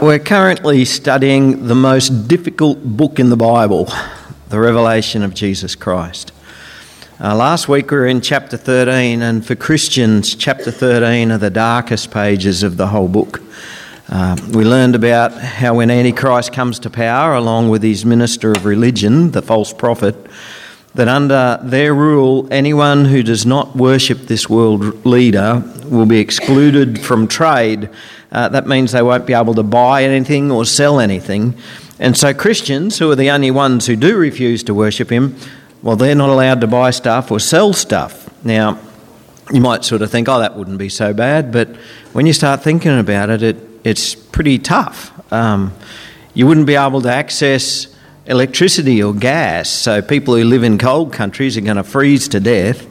We're currently studying the most difficult book in the Bible, the Revelation of Jesus Christ. Last week we were in chapter 13, and for Christians, chapter 13 are the darkest pages of the whole book. We learned about how when Antichrist comes to power, along with his minister of religion, the false prophet, that under their rule, anyone who does not worship this world leader will be excluded from trade. That means they won't be able to buy anything or sell anything. And so Christians, who are the only ones who do refuse to worship him, well, they're not allowed to buy stuff or sell stuff. Now, you might sort of think, oh, that wouldn't be so bad, but when you start thinking about it, it's pretty tough. You wouldn't be able to access electricity or gas, so people who live in cold countries are going to freeze to death.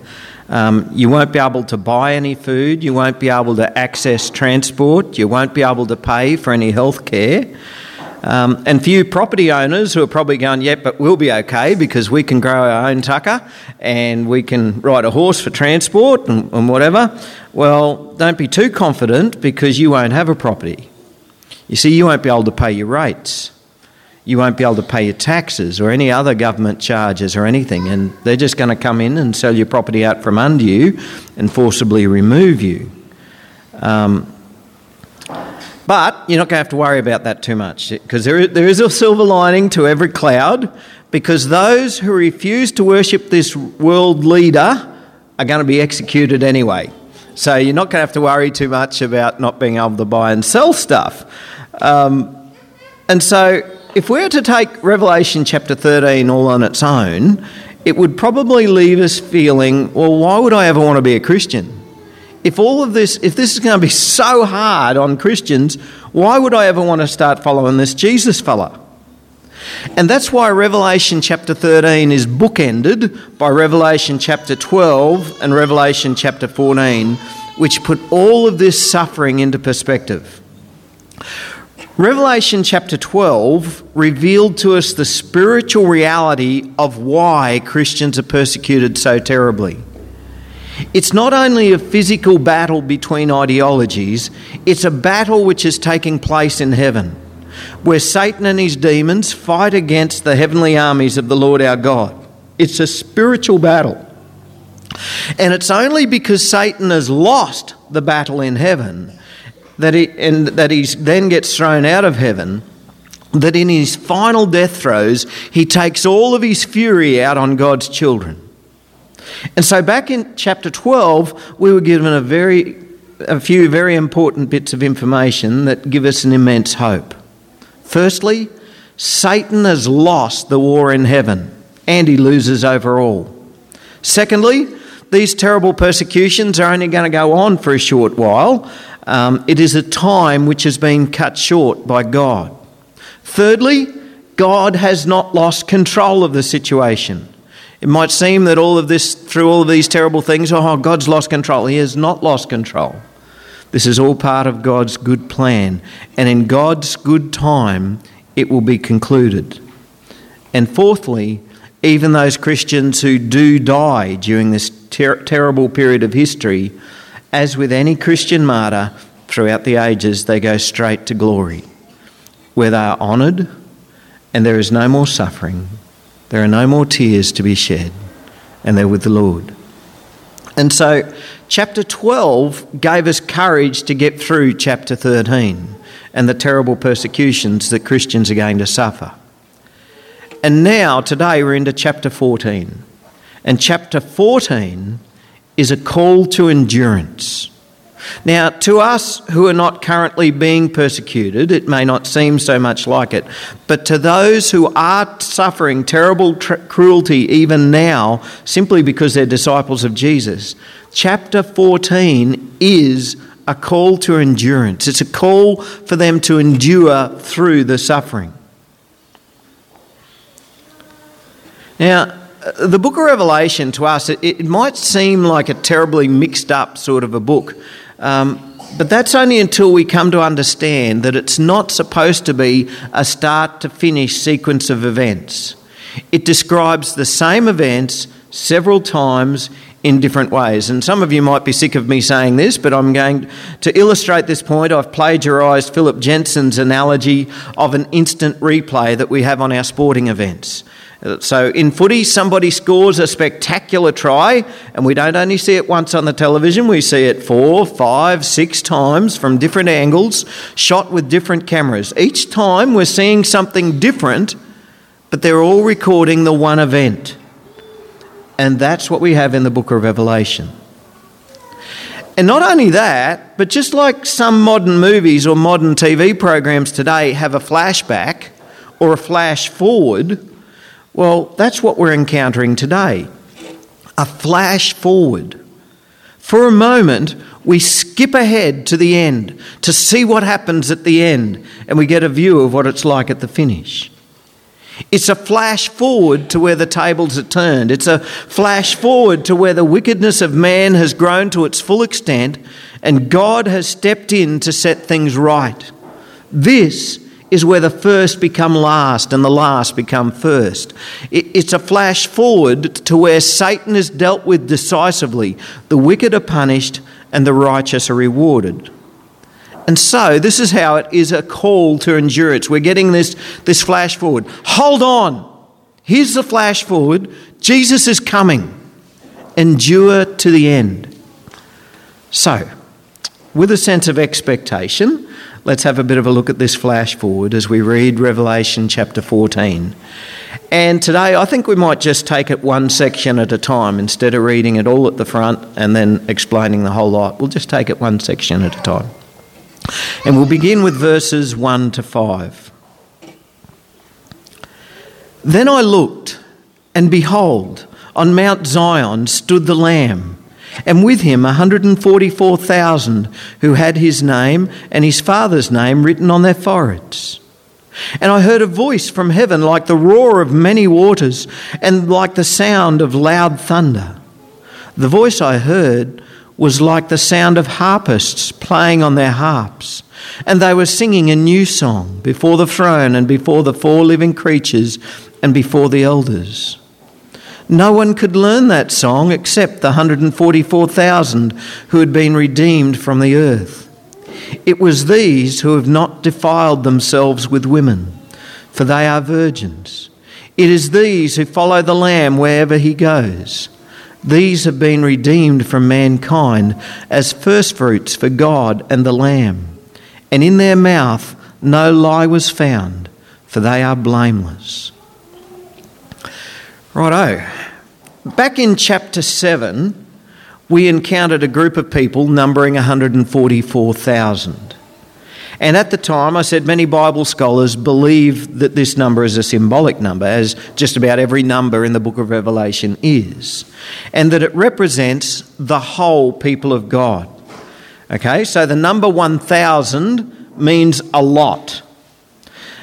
You won't be able to buy any food, you won't be able to access transport, you won't be able to pay for any health care. And few property owners who are probably going, yeah, but we'll be okay because we can grow our own tucker and we can ride a horse for transport and whatever. Well, don't be too confident because you won't have a property. You see, you won't be able to pay your rates. You won't be able to pay your taxes or any other government charges or anything, and they're just going to come in and sell your property out from under you and forcibly remove you. But you're not going to have to worry about that too much, because there is a silver lining to every cloud, because those who refuse to worship this world leader are going to be executed anyway. So you're not going to have to worry too much about not being able to buy and sell stuff. And so if we were to take Revelation chapter 13 all on its own, it would probably leave us feeling, well, why would I ever want to be a Christian? If this is going to be so hard on Christians, why would I ever want to start following this Jesus fella? And that's why Revelation chapter 13 is bookended by Revelation chapter 12 and Revelation chapter 14, which put all of this suffering into perspective. Revelation chapter 12 revealed to us the spiritual reality of why Christians are persecuted so terribly. It's not only a physical battle between ideologies, it's a battle which is taking place in heaven, where Satan and his demons fight against the heavenly armies of the Lord our God. It's a spiritual battle. And it's only because Satan has lost the battle in heaven that he then gets thrown out of heaven, that in his final death throes, he takes all of his fury out on God's children. And so back in chapter 12, we were given a few very important bits of information that give us an immense hope. Firstly, Satan has lost the war in heaven, and he loses overall. Secondly, these terrible persecutions are only going to go on for a short while. It is a time which has been cut short by God. Thirdly, God has not lost control of the situation. It might seem that through all of these terrible things, oh, God's lost control. He has not lost control. This is all part of God's good plan. And in God's good time, it will be concluded. And fourthly, even those Christians who do die during this terrible period of history, as with any Christian martyr throughout the ages, they go straight to glory, where they are honoured and there is no more suffering. There are no more tears to be shed, and they're with the Lord. And so chapter 12 gave us courage to get through chapter 13 and the terrible persecutions that Christians are going to suffer. And now, today, we're into chapter 14. And chapter 14 is a call to endurance. Now, to us who are not currently being persecuted, it may not seem so much like it, but to those who are suffering terrible cruelty even now, simply because they're disciples of Jesus, chapter 14 is a call to endurance. It's a call for them to endure through the suffering. Now, the book of Revelation to us, it might seem like a terribly mixed up sort of a book. But that's only until we come to understand that it's not supposed to be a start-to-finish sequence of events. It describes the same events several times in different ways. And some of you might be sick of me saying this, but I'm going to illustrate this point. I've plagiarised Philip Jensen's analogy of an instant replay that we have on our sporting events. So in footy, somebody scores a spectacular try, and we don't only see it once on the television, we see it 4, 5, 6 times from different angles, shot with different cameras. Each time we're seeing something different, but they're all recording the one event. And that's what we have in the book of Revelation. And not only that, but just like some modern movies or modern TV programs today have a flashback or a flash forward, well, that's what we're encountering today, a flash forward. For a moment, we skip ahead to the end to see what happens at the end, and we get a view of what it's like at the finish. It's a flash forward to where the tables are turned. It's a flash forward to where the wickedness of man has grown to its full extent, and God has stepped in to set things right. This is where the first become last and the last become first. It's a flash forward to where Satan is dealt with decisively. The wicked are punished and the righteous are rewarded. And so this is how it is a call to endurance. We're getting this flash forward. Hold on. Here's the flash forward. Jesus is coming. Endure to the end. So, with a sense of expectation, let's have a bit of a look at this flash forward as we read Revelation chapter 14. And today I think we might just take it one section at a time instead of reading it all at the front and then explaining the whole lot. We'll just take it one section at a time. And we'll begin with verses 1 to 5. Then I looked, and behold, on Mount Zion stood the Lamb, and with him 144,000 who had his name and his father's name written on their foreheads. And I heard a voice from heaven like the roar of many waters and like the sound of loud thunder. The voice I heard was like the sound of harpists playing on their harps, and they were singing a new song before the throne and before the four living creatures and before the elders. No one could learn that song except the 144,000 who had been redeemed from the earth. It was these who have not defiled themselves with women, for they are virgins. It is these who follow the Lamb wherever he goes. These have been redeemed from mankind as firstfruits for God and the Lamb. And in their mouth no lie was found, for they are blameless. Righto. Back in chapter 7, we encountered a group of people numbering 144,000. And at the time, I said many Bible scholars believe that this number is a symbolic number, as just about every number in the book of Revelation is, and that it represents the whole people of God. Okay, so the number 1,000 means a lot.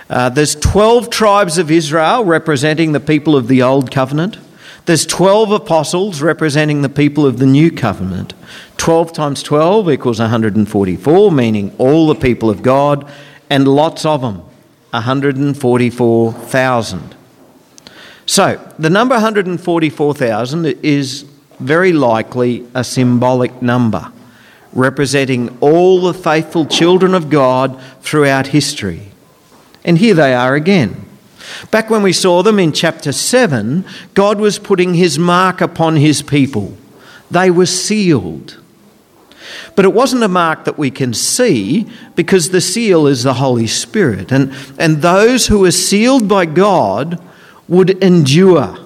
There's 12 tribes of Israel representing the people of the Old Covenant. There's 12 apostles representing the people of the New Covenant. 12 times 12 equals 144, meaning all the people of God, and lots of them, 144,000. So the number 144,000 is very likely a symbolic number, representing all the faithful children of God throughout history. And here they are again. Back when we saw them in chapter 7, God was putting his mark upon his people. They were sealed. But it wasn't a mark that we can see, because the seal is the Holy Spirit. And those who are sealed by God would endure.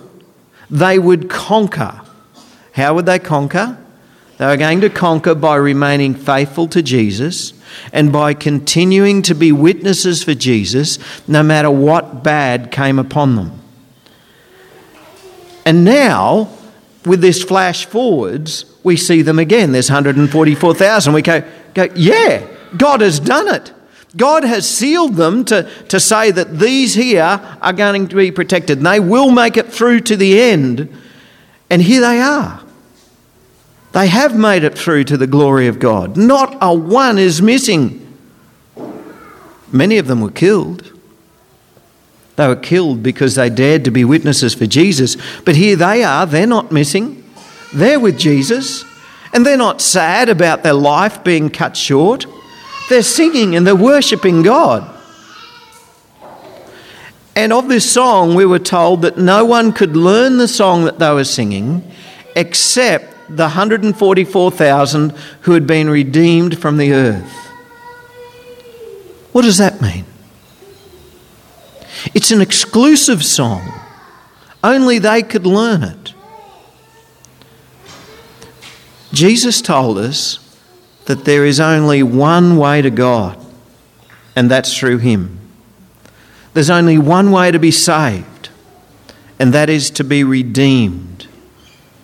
They would conquer. How would they conquer? They were going to conquer by remaining faithful to Jesus and by continuing to be witnesses for Jesus no matter what bad came upon them. And now, with this flash forwards, we see them again. There's 144,000. We go, yeah, God has done it. God has sealed them to say that these here are going to be protected and they will make it through to the end. And here they are. They have made it through to the glory of God. Not a one is missing. Many of them were killed. They were killed because they dared to be witnesses for Jesus. But here they are, they're not missing. They're with Jesus, and they're not sad about their life being cut short. They're singing and they're worshipping God. And of this song, we were told that no one could learn the song that they were singing except the 144,000 who had been redeemed from the earth. What does that mean? It's an exclusive song. Only they could learn it. Jesus told us that there is only one way to God, and that's through him. There's only one way to be saved, and that is to be redeemed.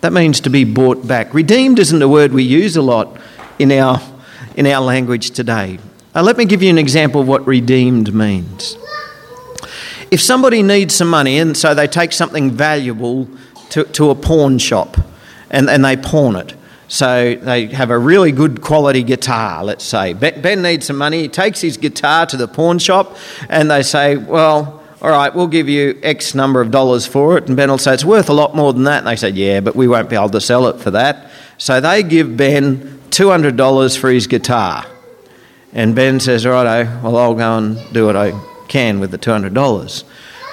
That means to be bought back. Redeemed isn't a word we use a lot in our language today. Now, let me give you an example of what redeemed means. If somebody needs some money and so they take something valuable to a pawn shop and they pawn it. So they have a really good quality guitar, let's say. Ben needs some money. He takes his guitar to the pawn shop and they say, well, all right, we'll give you X number of dollars for it. And Ben will say, it's worth a lot more than that. And they say, yeah, but we won't be able to sell it for that. So they give Ben $200 for his guitar. And Ben says, all right, well, I'll go and do what I can with the $200.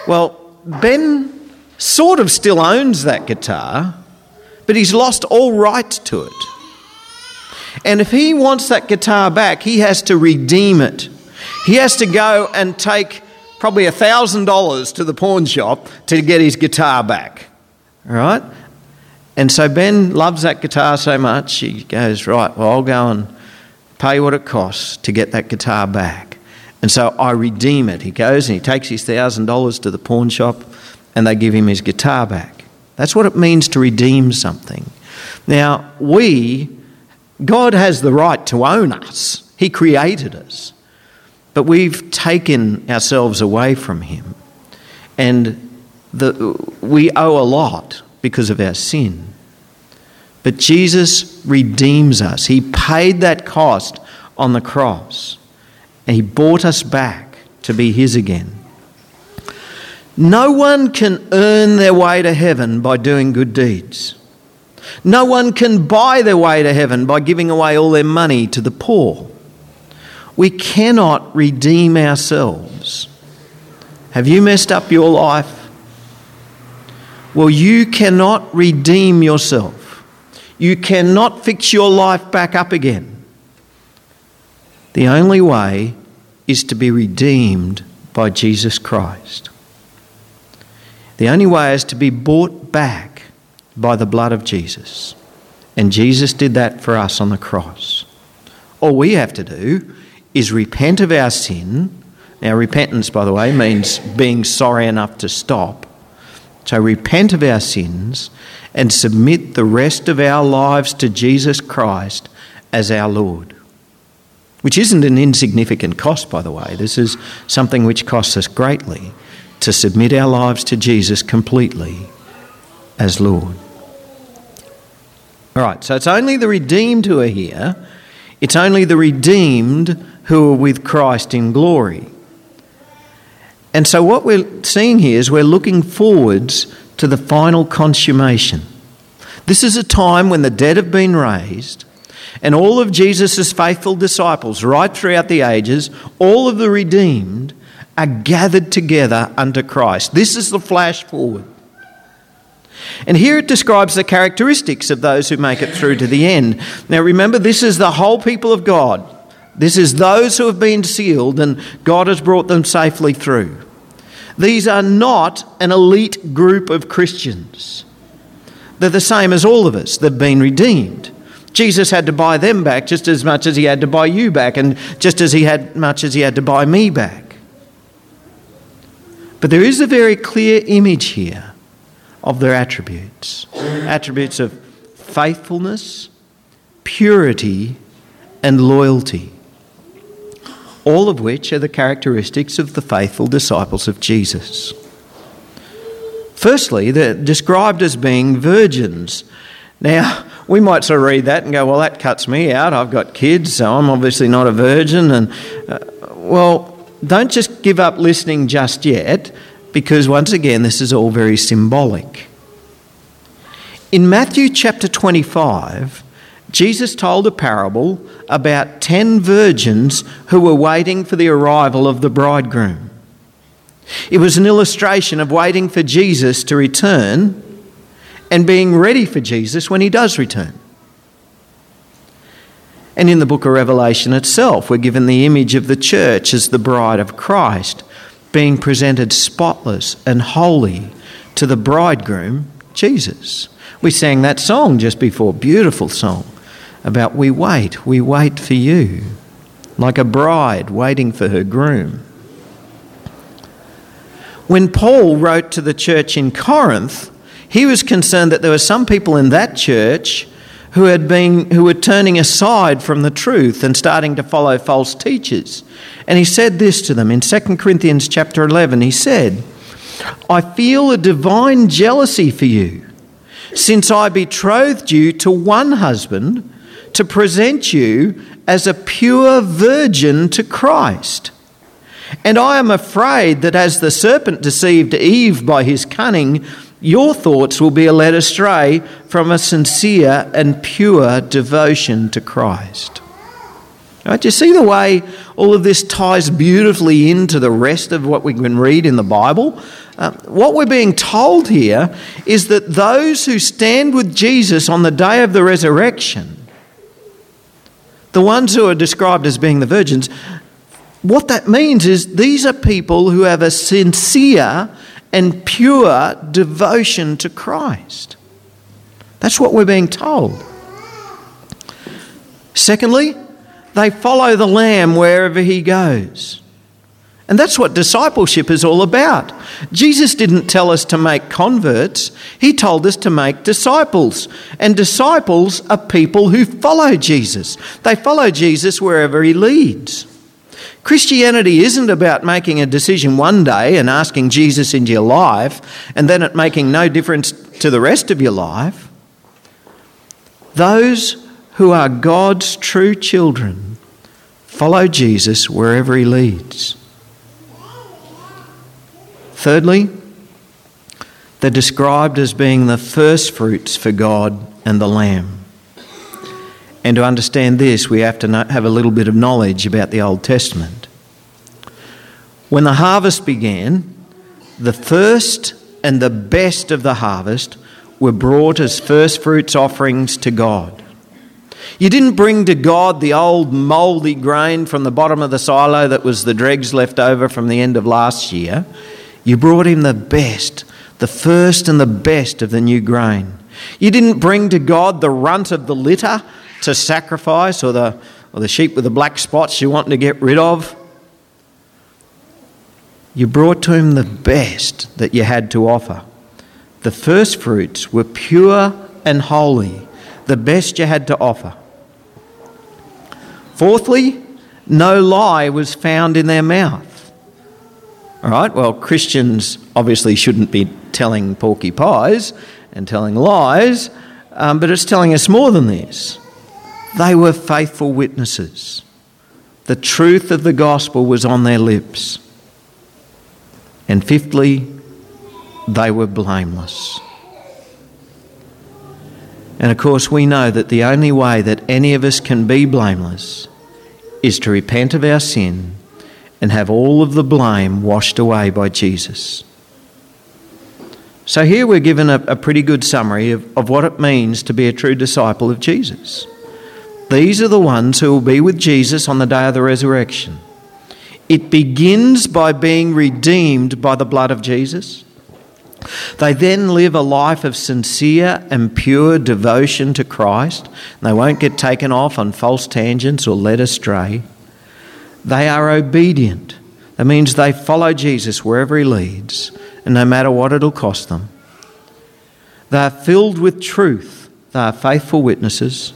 Well, Ben sort of still owns that guitar, but he's lost all right to it. And if he wants that guitar back, he has to redeem it. He has to go and take probably $1,000 to the pawn shop to get his guitar back. All right? And so Ben loves that guitar so much, he goes, right, well, I'll go and pay what it costs to get that guitar back. And so I redeem it. He goes and he takes his $1,000 to the pawn shop and they give him his guitar back. That's what it means to redeem something. Now, God has the right to own us. He created us. But we've taken ourselves away from him. And we owe a lot because of our sin. But Jesus redeems us. He paid that cost on the cross. And he bought us back to be his again. No one can earn their way to heaven by doing good deeds. No one can buy their way to heaven by giving away all their money to the poor. We cannot redeem ourselves. Have you messed up your life? Well, you cannot redeem yourself. You cannot fix your life back up again. The only way is to be redeemed by Jesus Christ. The only way is to be bought back by the blood of Jesus. And Jesus did that for us on the cross. All we have to do is repent of our sin. Now, repentance, by the way, means being sorry enough to stop. So repent of our sins and submit the rest of our lives to Jesus Christ as our Lord. Which isn't an insignificant cost, by the way. This is something which costs us greatly, to submit our lives to Jesus completely as Lord. All right, so it's only the redeemed who are here. It's only the redeemed who are with Christ in glory. And so what we're seeing here is we're looking forwards to the final consummation. This is a time when the dead have been raised. And all of Jesus' faithful disciples right throughout the ages, all of the redeemed, are gathered together unto Christ. This is the flash forward. And here it describes the characteristics of those who make it through to the end. Now remember, this is the whole people of God. This is those who have been sealed and God has brought them safely through. These are not an elite group of Christians. They're the same as all of us. They've been redeemed. Jesus had to buy them back just as much as he had to buy you back and just as much as he had to buy me back. But there is a very clear image here of their attributes. Attributes of faithfulness, purity and loyalty. All of which are the characteristics of the faithful disciples of Jesus. Firstly, they're described as being virgins. Now, we might sort of read that and go, well, that cuts me out. I've got kids, so I'm obviously not a virgin. And well, don't just give up listening just yet, because once again, this is all very symbolic. In Matthew chapter 25, Jesus told a parable about 10 virgins who were waiting for the arrival of the bridegroom. It was an illustration of waiting for Jesus to return and being ready for Jesus when he does return. And in the book of Revelation itself, we're given the image of the church as the bride of Christ, being presented spotless and holy to the bridegroom, Jesus. We sang that song just before, beautiful song, about we wait for you, like a bride waiting for her groom. When Paul wrote to the church in Corinth, he was concerned that there were some people in that church who were turning aside from the truth and starting to follow false teachers. And he said this to them in 2 Corinthians chapter 11. He said, "I feel a divine jealousy for you, since I betrothed you to one husband to present you as a pure virgin to Christ. And I am afraid that as the serpent deceived Eve by his cunning, your thoughts will be led astray from a sincere and pure devotion to Christ." Right? You see the way all of this ties beautifully into the rest of what we can read in the Bible? What we're being told here is that those who stand with Jesus on the day of the resurrection, the ones who are described as being the virgins, what that means is these are people who have a sincere and pure devotion to Christ. That's what we're being told. Secondly, they follow the Lamb wherever he goes. And that's what discipleship is all about. Jesus didn't tell us to make converts. He told us to make disciples. And disciples are people who follow Jesus. They follow Jesus wherever he leads. Christianity isn't about making a decision one day and asking Jesus into your life and then it making no difference to the rest of your life. Those who are God's true children follow Jesus wherever he leads. Thirdly, they're described as being the first fruits for God and the Lamb. And to understand this, we have to have a little bit of knowledge about the Old Testament. When the harvest began, the first and the best of the harvest were brought as first fruits offerings to God. You didn't bring to God the old mouldy grain from the bottom of the silo that was the dregs left over from the end of last year. You brought him the best, the first and the best of the new grain. You didn't bring to God the runt of the litter to sacrifice, or the sheep with the black spots you want to get rid of. You brought to him the best that you had to offer. The first fruits were pure and holy, the best you had to offer. Fourthly, no lie was found in their mouth. All right, well, Christians obviously shouldn't be telling porky pies and telling lies, but it's telling us more than this. They were faithful witnesses. The truth of the gospel was on their lips. And fifthly, they were blameless. And of course, we know that the only way that any of us can be blameless is to repent of our sin and have all of the blame washed away by Jesus. So here we're given a pretty good summary of what it means to be a true disciple of Jesus. These are the ones who will be with Jesus on the day of the resurrection. It begins by being redeemed by the blood of Jesus. They then live a life of sincere and pure devotion to Christ. They won't get taken off on false tangents or led astray. They are obedient. That means they follow Jesus wherever he leads, and no matter what it'll cost them. They are filled with truth. They are faithful witnesses.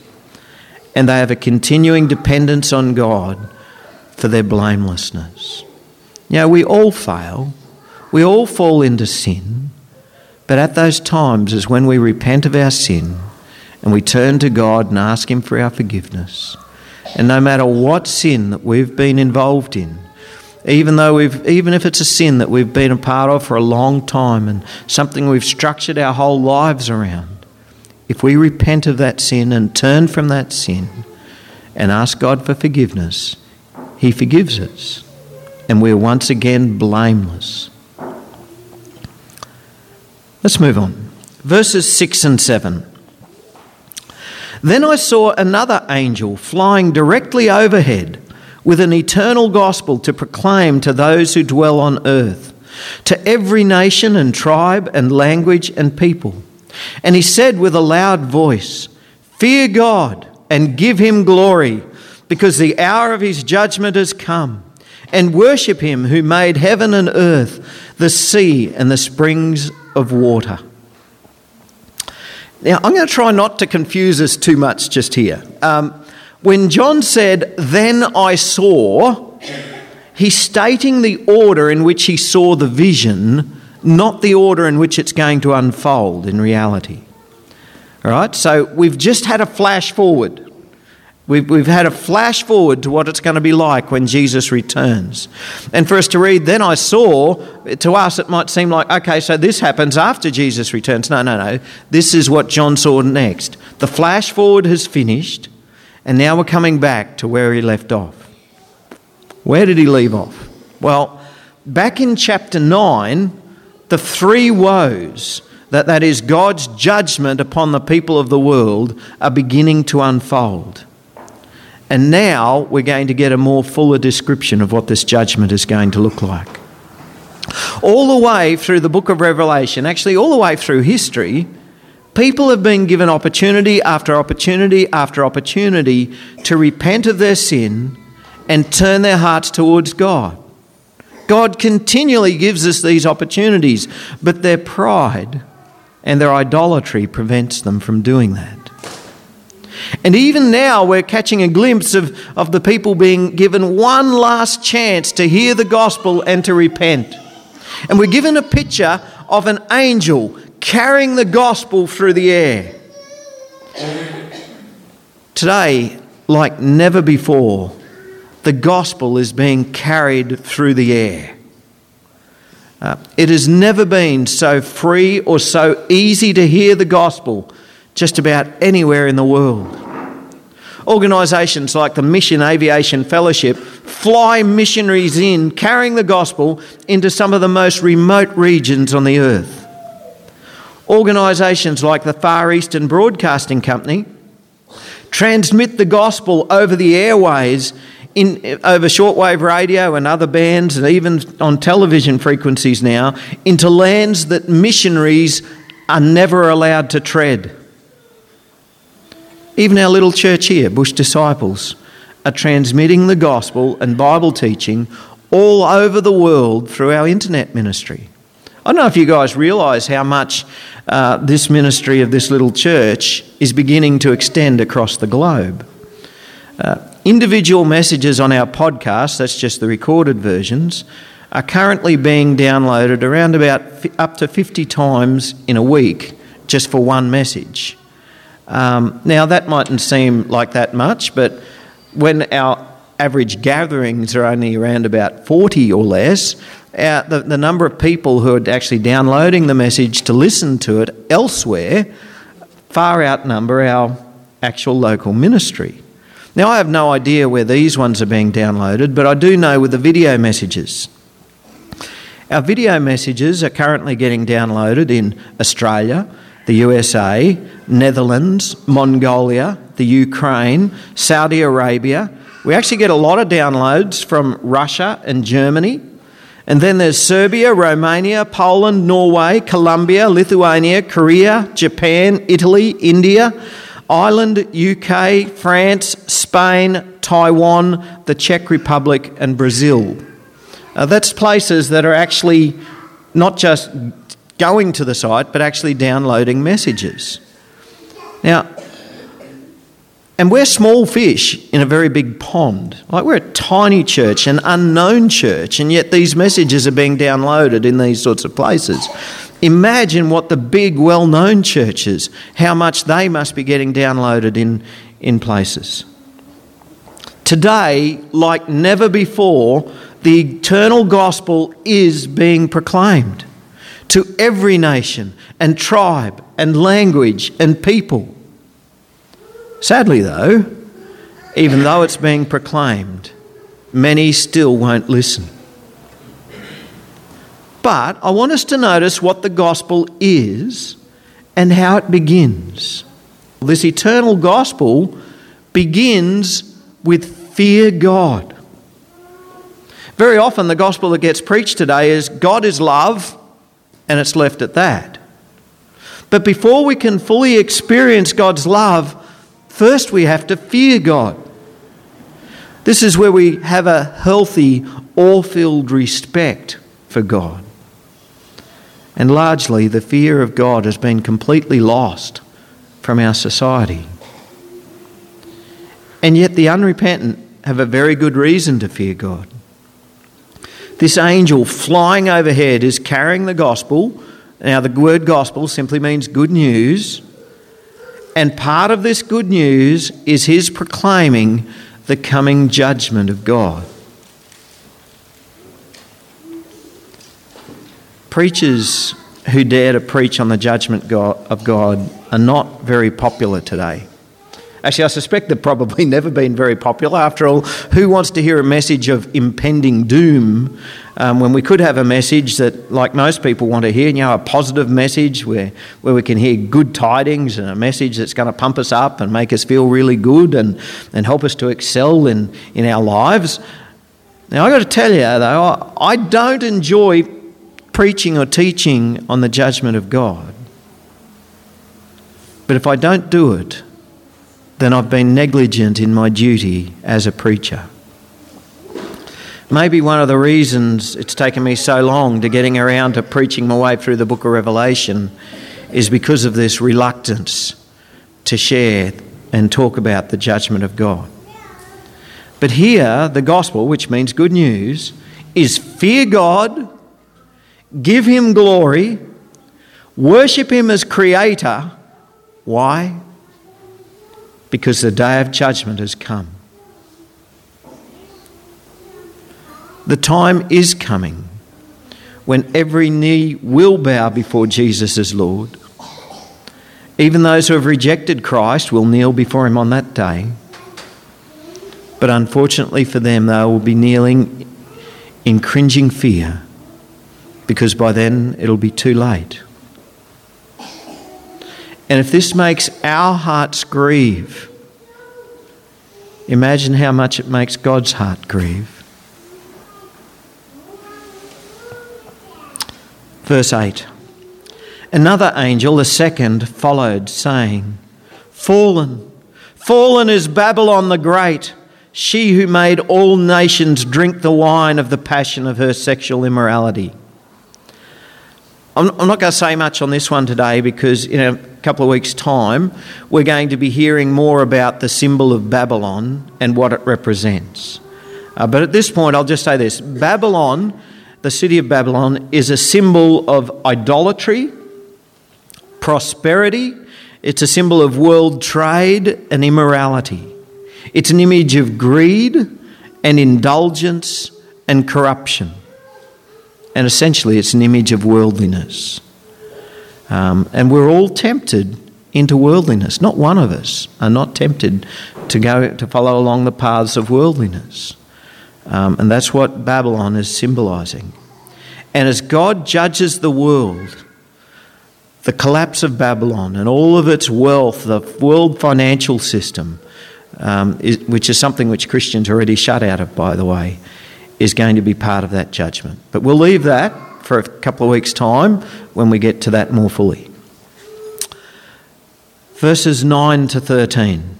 And they have a continuing dependence on God for their blamelessness. You know, we all fail. We all fall into sin. But at those times is when we repent of our sin and we turn to God and ask him for our forgiveness. And no matter what sin that we've been involved in, even if it's a sin that we've been a part of for a long time and something we've structured our whole lives around, if we repent of that sin and turn from that sin and ask God for forgiveness, He forgives us, and we're once again blameless. Let's move on. Verses 6 and 7. Then I saw another angel flying directly overhead with an eternal gospel to proclaim to those who dwell on earth, to every nation and tribe and language and people. And he said with a loud voice, "Fear God and give him glory, because the hour of his judgment has come, and worship him who made heaven and earth, the sea and the springs of water." Now, I'm going to try not to confuse us too much just here. When John said, "Then I saw," he's stating the order in which he saw the vision, not the order in which it's going to unfold in reality. All right, so we've just had a flash forward. We've had a flash forward to what it's going to be like when Jesus returns. And for us to read, "Then I saw," to us it might seem like, okay, so this happens after Jesus returns. No. This is what John saw next. The flash forward has finished, and now we're coming back to where he left off. Where did he leave off? Well, back in chapter 9, the three woes, that is God's judgment upon the people of the world, are beginning to unfold. And now we're going to get a more fuller description of what this judgment is going to look like. All the way through the book of Revelation, actually all the way through history, people have been given opportunity after opportunity after opportunity to repent of their sin and turn their hearts towards God. God continually gives us these opportunities, but their pride and their idolatry prevents them from doing that. And even now we're catching a glimpse of the people being given one last chance to hear the gospel and to repent. And we're given a picture of an angel carrying the gospel through the air. Today, like never before, the gospel is being carried through the air. It has never been so free or so easy to hear the gospel just about anywhere in the world. Organisations like the Mission Aviation Fellowship fly missionaries in, carrying the gospel into some of the most remote regions on the earth. Organisations like the Far Eastern Broadcasting Company transmit the gospel over the airways, over shortwave radio and other bands, and even on television frequencies now, into lands that missionaries are never allowed to tread. Even our little church here, Bush Disciples, are transmitting the gospel and Bible teaching all over the world through our internet ministry. I don't know if you guys realise how much this ministry of this little church is beginning to extend across the globe. Individual messages on our podcast, that's just the recorded versions, are currently being downloaded around about up to 50 times in a week just for one message. Now, that mightn't seem like that much, but when our average gatherings are only around about 40 or less, the number of people who are actually downloading the message to listen to it elsewhere far outnumber our actual local ministry. Now, I have no idea where these ones are being downloaded, but I do know with the video messages. Our video messages are currently getting downloaded in Australia, the USA, Netherlands, Mongolia, the Ukraine, Saudi Arabia. We actually get a lot of downloads from Russia and Germany. And then there's Serbia, Romania, Poland, Norway, Colombia, Lithuania, Korea, Japan, Italy, India, Ireland, UK, France, Spain, Taiwan, the Czech Republic and Brazil. That's places that are actually not just going to the site, but actually downloading messages. Now, and we're small fish in a very big pond. Like, we're a tiny church, an unknown church, and yet these messages are being downloaded in these sorts of places. Imagine what the big, well-known churches, how much they must be getting downloaded in places. Today, like never before, the eternal gospel is being proclaimed to every nation and tribe and language and people. Sadly, though, even though it's being proclaimed, many still won't listen. But I want us to notice what the gospel is and how it begins. This eternal gospel begins with fear God. Very often the gospel that gets preached today is God is love, and it's left at that. But before we can fully experience God's love, first we have to fear God. This is where we have a healthy, awe-filled respect for God. And largely the fear of God has been completely lost from our society. And yet the unrepentant have a very good reason to fear God. This angel flying overhead is carrying the gospel. Now, the word gospel simply means good news. And part of this good news is his proclaiming the coming judgment of God. Preachers who dare to preach on the judgment of God are not very popular today. Actually, I suspect they've probably never been very popular. After all, who wants to hear a message of impending doom when we could have a message that, like most people want to hear, you know, a positive message where we can hear good tidings and a message that's going to pump us up and make us feel really good and help us to excel in our lives. Now, I've got to tell you, though, I don't enjoy preaching or teaching on the judgment of God. But if I don't do it, then I've been negligent in my duty as a preacher. Maybe one of the reasons it's taken me so long to getting around to preaching my way through the book of Revelation is because of this reluctance to share and talk about the judgment of God. But here, the gospel, which means good news, is fear God, give him glory, worship him as creator. Why? Because the day of judgment has come. The time is coming when every knee will bow before Jesus as Lord. Even those who have rejected Christ will kneel before him on that day. But unfortunately for them, they will be kneeling in cringing fear, because by then it'll be too late. And if this makes our hearts grieve, imagine how much it makes God's heart grieve. Verse 8, another angel, the second, followed, saying, "Fallen, fallen is Babylon the Great, she who made all nations drink the wine of the passion of her sexual immorality." I'm not going to say much on this one today because in a couple of weeks' time we're going to be hearing more about the symbol of Babylon and what it represents. But at this point I'll just say this. Babylon, the city of Babylon, is a symbol of idolatry, prosperity. It's a symbol of world trade and immorality. It's an image of greed and indulgence and corruption. And essentially, it's an image of worldliness. And we're all tempted into worldliness. Not one of us are not tempted to follow along the paths of worldliness. And that's what Babylon is symbolising. And as God judges the world, the collapse of Babylon and all of its wealth, the world financial system, which is something which Christians are already shut out of, by the way, is going to be part of that judgment. But we'll leave that for a couple of weeks' time when we get to that more fully. Verses 9 to 13.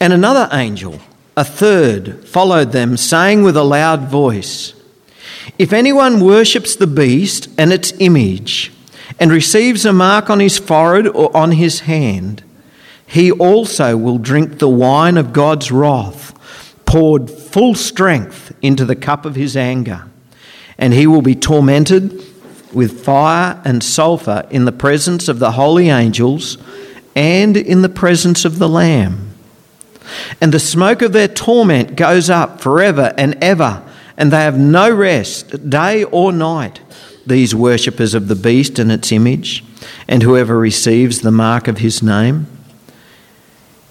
And another angel, a third, followed them, saying with a loud voice, "If anyone worships the beast and its image and receives a mark on his forehead or on his hand, he also will drink the wine of God's wrath, poured full strength into the cup of his anger, and he will be tormented with fire and sulphur in the presence of the holy angels and in the presence of the Lamb. And the smoke of their torment goes up forever and ever, and they have no rest, day or night, these worshippers of the beast and its image, and whoever receives the mark of his name.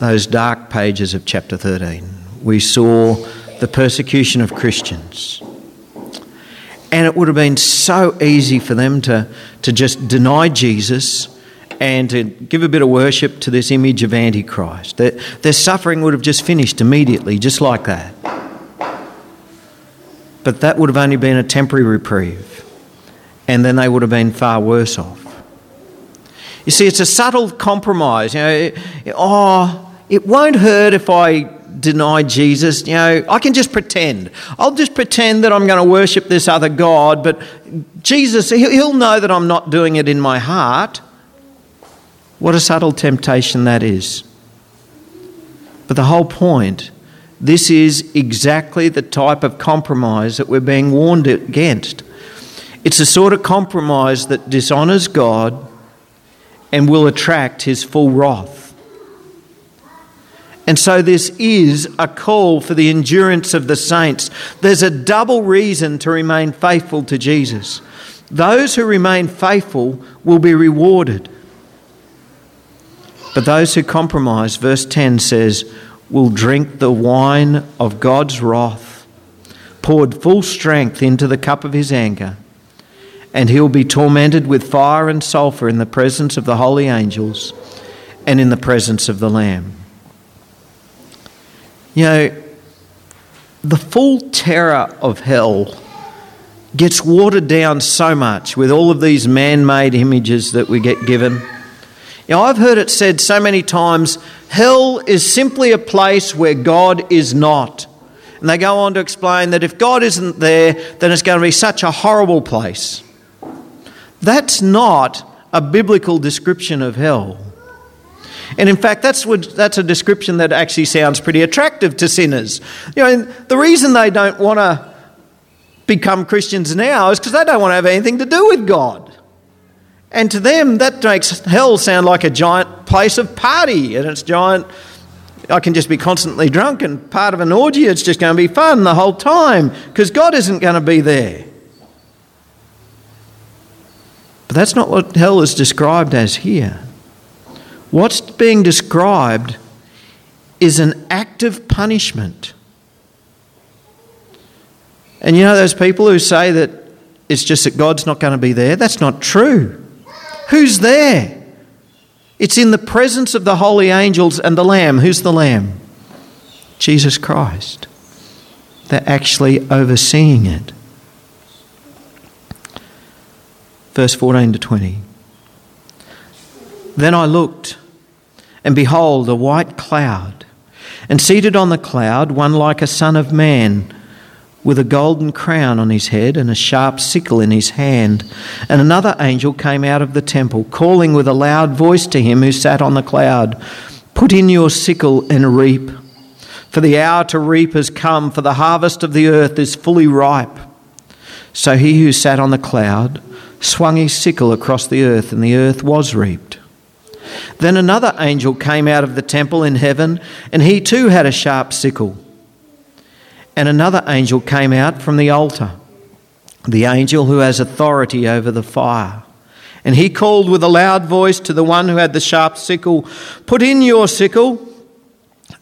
those dark pages of chapter 13, we saw the persecution of Christians. And it would have been so easy for them to just deny Jesus and to give a bit of worship to this image of Antichrist. Their suffering would have just finished immediately, just like that. But that would have only been a temporary reprieve, and then they would have been far worse off. You see, it's a subtle compromise. You know, it won't hurt if I deny Jesus. You know, I can just pretend. I'll just pretend that I'm going to worship this other God, but Jesus, he'll know that I'm not doing it in my heart. What a subtle temptation that is. But the whole point, this is exactly the type of compromise that we're being warned against. It's the sort of compromise that dishonours God and will attract his full wrath. And so this is a call for the endurance of the saints. There's a double reason to remain faithful to Jesus. Those who remain faithful will be rewarded. But those who compromise, verse 10 says, will drink the wine of God's wrath, poured full strength into the cup of his anger, and he'll be tormented with fire and sulphur in the presence of the holy angels and in the presence of the Lamb. You know, the full terror of hell gets watered down so much with all of these man-made images that we get given. You know, I've heard it said so many times, hell is simply a place where God is not. And they go on to explain that if God isn't there, then it's going to be such a horrible place. That's not a biblical description of hell. And in fact, that's a description that actually sounds pretty attractive to sinners. You know, the reason they don't want to become Christians now is because they don't want to have anything to do with God. And to them, that makes hell sound like a giant place of party. And it's giant, I can just be constantly drunk and part of an orgy. It's just going to be fun the whole time because God isn't going to be there. But that's not what hell is described as here. What's being described is an active punishment. And you know those people who say that it's just that God's not going to be there? That's not true. Who's there? It's in the presence of the holy angels and the Lamb. Who's the Lamb? Jesus Christ. They're actually overseeing it. Verse 14 to 20. Then I looked, and behold, a white cloud, and seated on the cloud, one like a son of man, with a golden crown on his head and a sharp sickle in his hand. And another angel came out of the temple, calling with a loud voice to him who sat on the cloud, "Put in your sickle and reap, for the hour to reap has come, for the harvest of the earth is fully ripe." So he who sat on the cloud swung his sickle across the earth, and the earth was reaped. Then another angel came out of the temple in heaven, and he too had a sharp sickle. And another angel came out from the altar, the angel who has authority over the fire. And he called with a loud voice to the one who had the sharp sickle, "Put in your sickle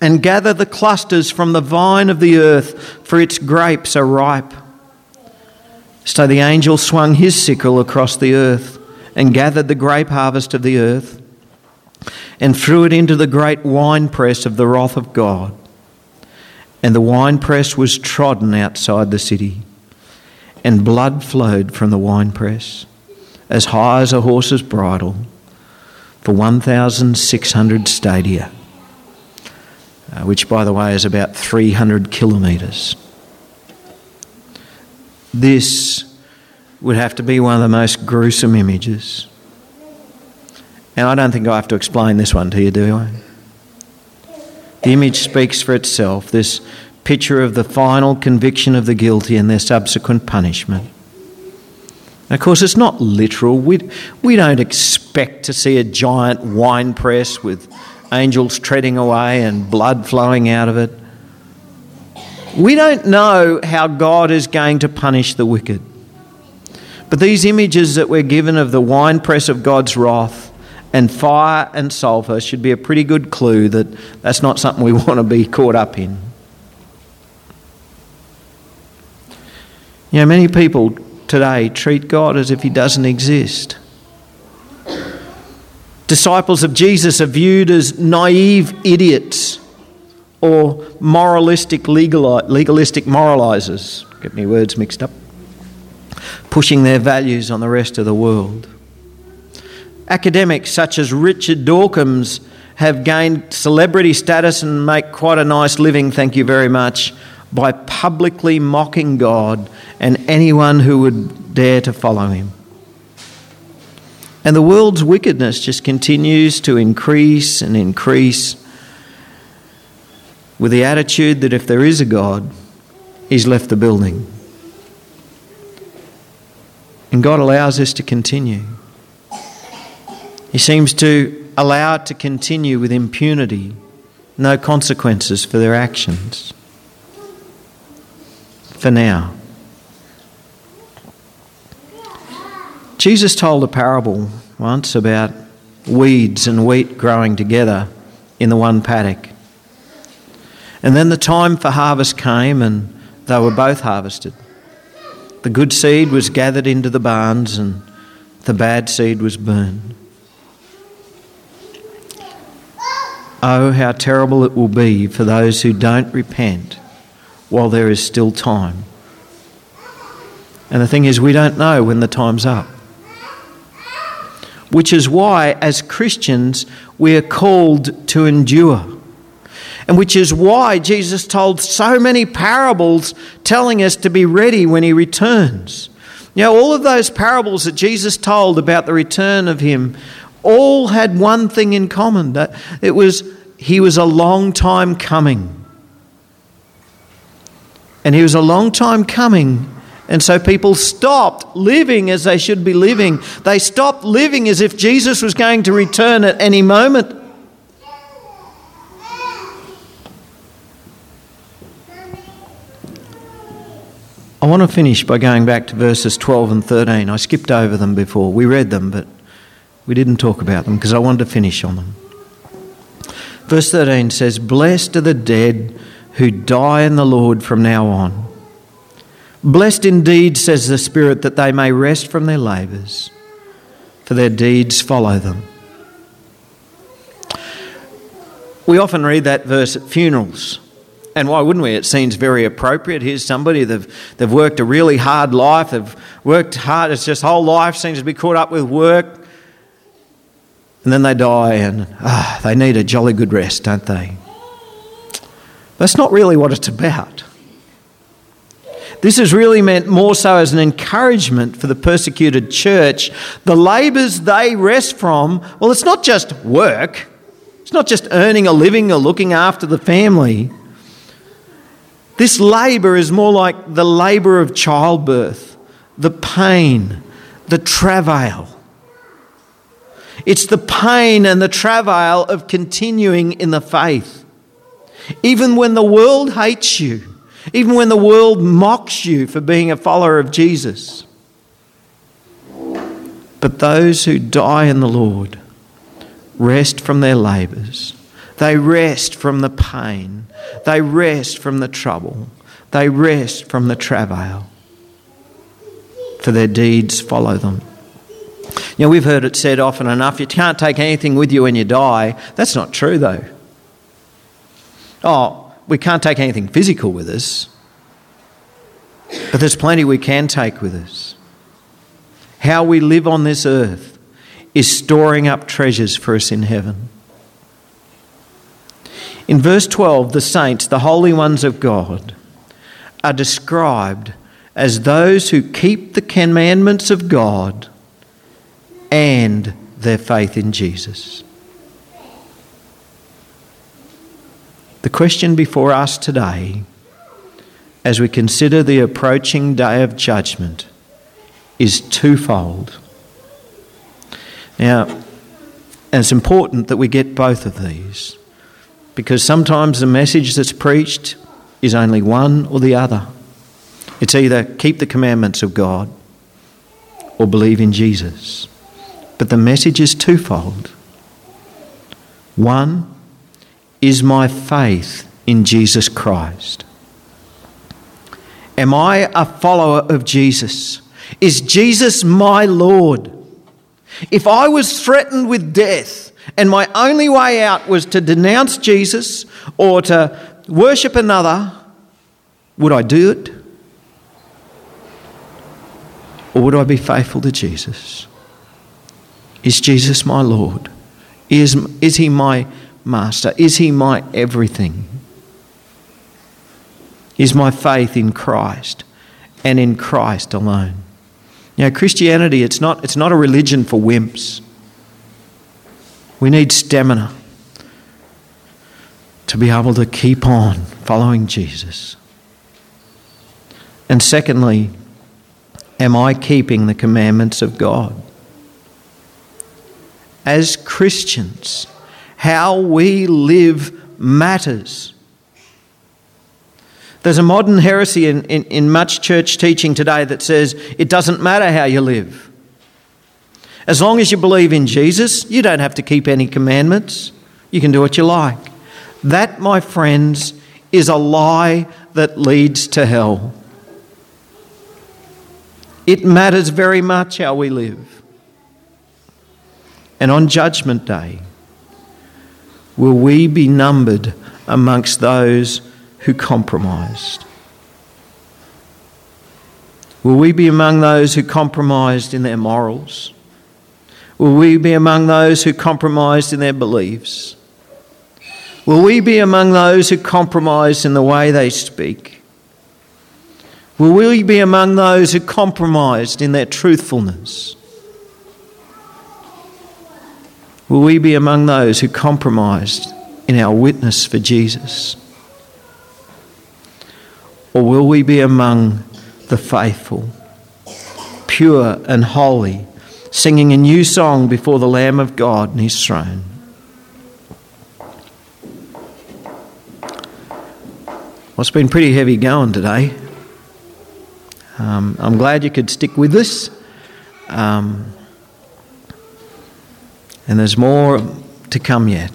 and gather the clusters from the vine of the earth, for its grapes are ripe." So the angel swung his sickle across the earth and gathered the grape harvest of the earth and threw it into the great winepress of the wrath of God. And the winepress was trodden outside the city, and blood flowed from the winepress, as high as a horse's bridle, for 1,600 stadia, which, by the way, is about 300 kilometres. This would have to be one of the most gruesome images. And I don't think I have to explain this one to you, do I? The image speaks for itself, this picture of the final conviction of the guilty and their subsequent punishment. And of course, it's not literal. We don't expect to see a giant wine press with angels treading away and blood flowing out of it. We don't know how God is going to punish the wicked. But these images that we're given of the winepress of God's wrath and fire and sulphur should be a pretty good clue that that's not something we want to be caught up in. You know, many people today treat God as if he doesn't exist. Disciples of Jesus are viewed as naive idiots or legalistic moralizers. Get me words mixed up. Pushing their values on the rest of the world. Academics such as Richard Dawkins have gained celebrity status and make quite a nice living, thank you very much, by publicly mocking God and anyone who would dare to follow him. And the world's wickedness just continues to increase and increase with the attitude that if there is a God, he's left the building. And God allows this to continue. He seems to allow it to continue with impunity, no consequences for their actions. For now. Jesus told a parable once about weeds and wheat growing together in the one paddock. And then the time for harvest came and they were both harvested. The good seed was gathered into the barns and the bad seed was burned. Oh, how terrible it will be for those who don't repent while there is still time. And the thing is, we don't know when the time's up. Which is why, as Christians, we are called to endure. And which is why Jesus told so many parables telling us to be ready when he returns. You know, all of those parables that Jesus told about the return of him all had one thing in common. That it was, he was a long time coming. And he was a long time coming. And so people stopped living as they should be living. They stopped living as if Jesus was going to return at any moment. I want to finish by going back to verses 12 and 13. I skipped over them before. We read them, but we didn't talk about them because I wanted to finish on them. Verse 13 says, "Blessed are the dead who die in the Lord from now on. Blessed indeed, says the Spirit, that they may rest from their labours, for their deeds follow them." We often read that verse at funerals. And why wouldn't we? It seems very appropriate. Here's somebody, they've worked a really hard life, they've worked hard, it's just whole life seems to be caught up with work. And then they die and they need a jolly good rest, don't they? That's not really what it's about. This is really meant more so as an encouragement for the persecuted church. The labours they rest from, well, it's not just work. It's not just earning a living or looking after the family. This labour is more like the labour of childbirth, the pain, the travail. It's the pain and the travail of continuing in the faith. Even when the world hates you, even when the world mocks you for being a follower of Jesus. But those who die in the Lord rest from their labours. They rest from the pain. They rest from the trouble. They rest from the travail. For their deeds follow them. You know, we've heard it said often enough, you can't take anything with you when you die. That's not true, though. Oh, we can't take anything physical with us. But there's plenty we can take with us. How we live on this earth is storing up treasures for us in heaven. In verse 12, the saints, the holy ones of God, are described as those who keep the commandments of God and their faith in Jesus. The question before us today, as we consider the approaching day of judgment, is twofold. Now, it's important that we get both of these, because sometimes the message that's preached is only one or the other. It's either keep the commandments of God or believe in Jesus. But the message is twofold. One, is my faith in Jesus Christ? Am I a follower of Jesus? Is Jesus my Lord? If I was threatened with death and my only way out was to denounce Jesus or to worship another, would I do it? Or would I be faithful to Jesus? Is Jesus my Lord? Is he my Master? Is he my everything? Is my faith in Christ and in Christ alone? Now, Christianity, it's not a religion for wimps. We need stamina to be able to keep on following Jesus. And secondly, am I keeping the commandments of God? As Christians, how we live matters. There's a modern heresy in much church teaching today that says it doesn't matter how you live. As long as you believe in Jesus, you don't have to keep any commandments. You can do what you like. That, my friends, is a lie that leads to hell. It matters very much how we live. And on Judgment Day, will we be numbered amongst those who compromised? Will we be among those who compromised in their morals? Will we be among those who compromised in their beliefs? Will we be among those who compromised in the way they speak? Will we be among those who compromised in their truthfulness? Will we be among those who compromised in our witness for Jesus? Or will we be among the faithful, pure and holy, singing a new song before the Lamb of God and his throne? Well, it's been pretty heavy going today. I'm glad you could stick with us. And there's more to come yet.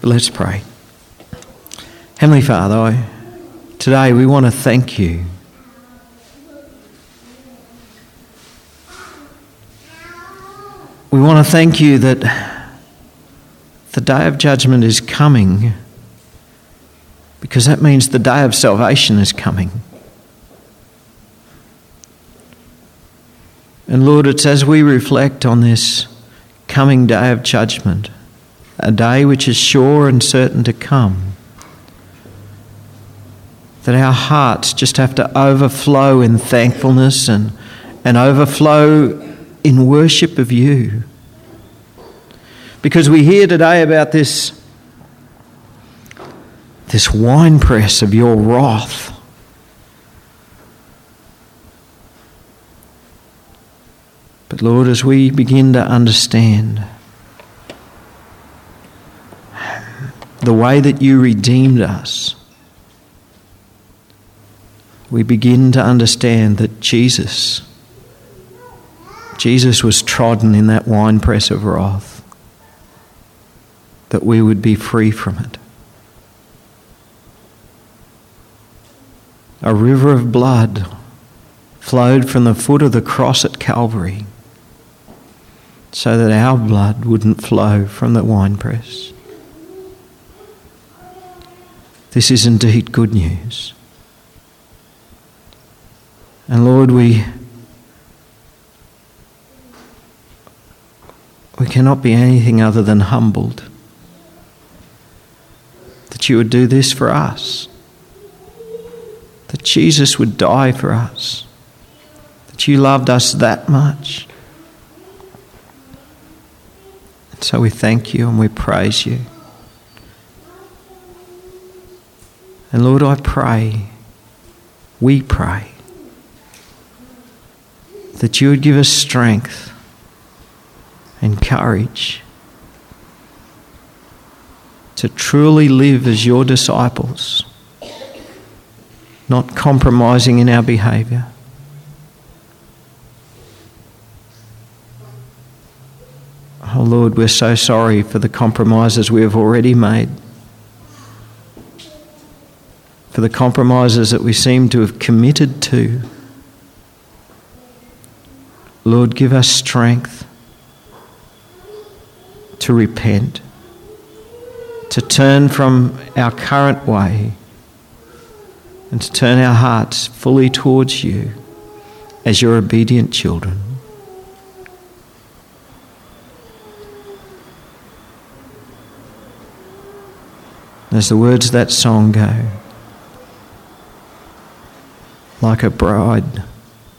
But let's pray. Heavenly Father, today we want to thank you that the day of judgment is coming, because that means the day of salvation is coming. And Lord, it's as we reflect on this coming day of judgment, a day which is sure and certain to come, that our hearts just have to overflow in thankfulness and overflow in worship of you. Because we hear today about this winepress of your wrath. But Lord, as we begin to understand the way that you redeemed us, we begin to understand that Jesus was trodden in that winepress of wrath, that we would be free from it. A river of blood flowed from the foot of the cross at Calvary, so that our blood wouldn't flow from the winepress. This is indeed good news. And Lord, we cannot be anything other than humbled that you would do this for us. that Jesus would die for us, that you loved us that much. And so we thank you and we praise you. And Lord, I pray, we pray, that you would give us strength and courage to truly live as your disciples, not compromising in our behaviour. Oh Lord, we're so sorry for the compromises we have already made, for the compromises that we seem to have committed to. Lord, give us strength to repent, to turn from our current way and to turn our hearts fully towards you as your obedient children. As the words of that song go, like a bride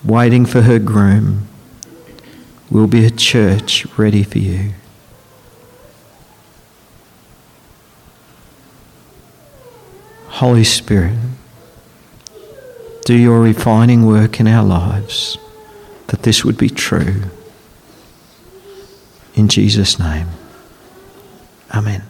waiting for her groom, will be a church ready for you. Holy Spirit, do your refining work in our lives, that this would be true. In Jesus' name, amen.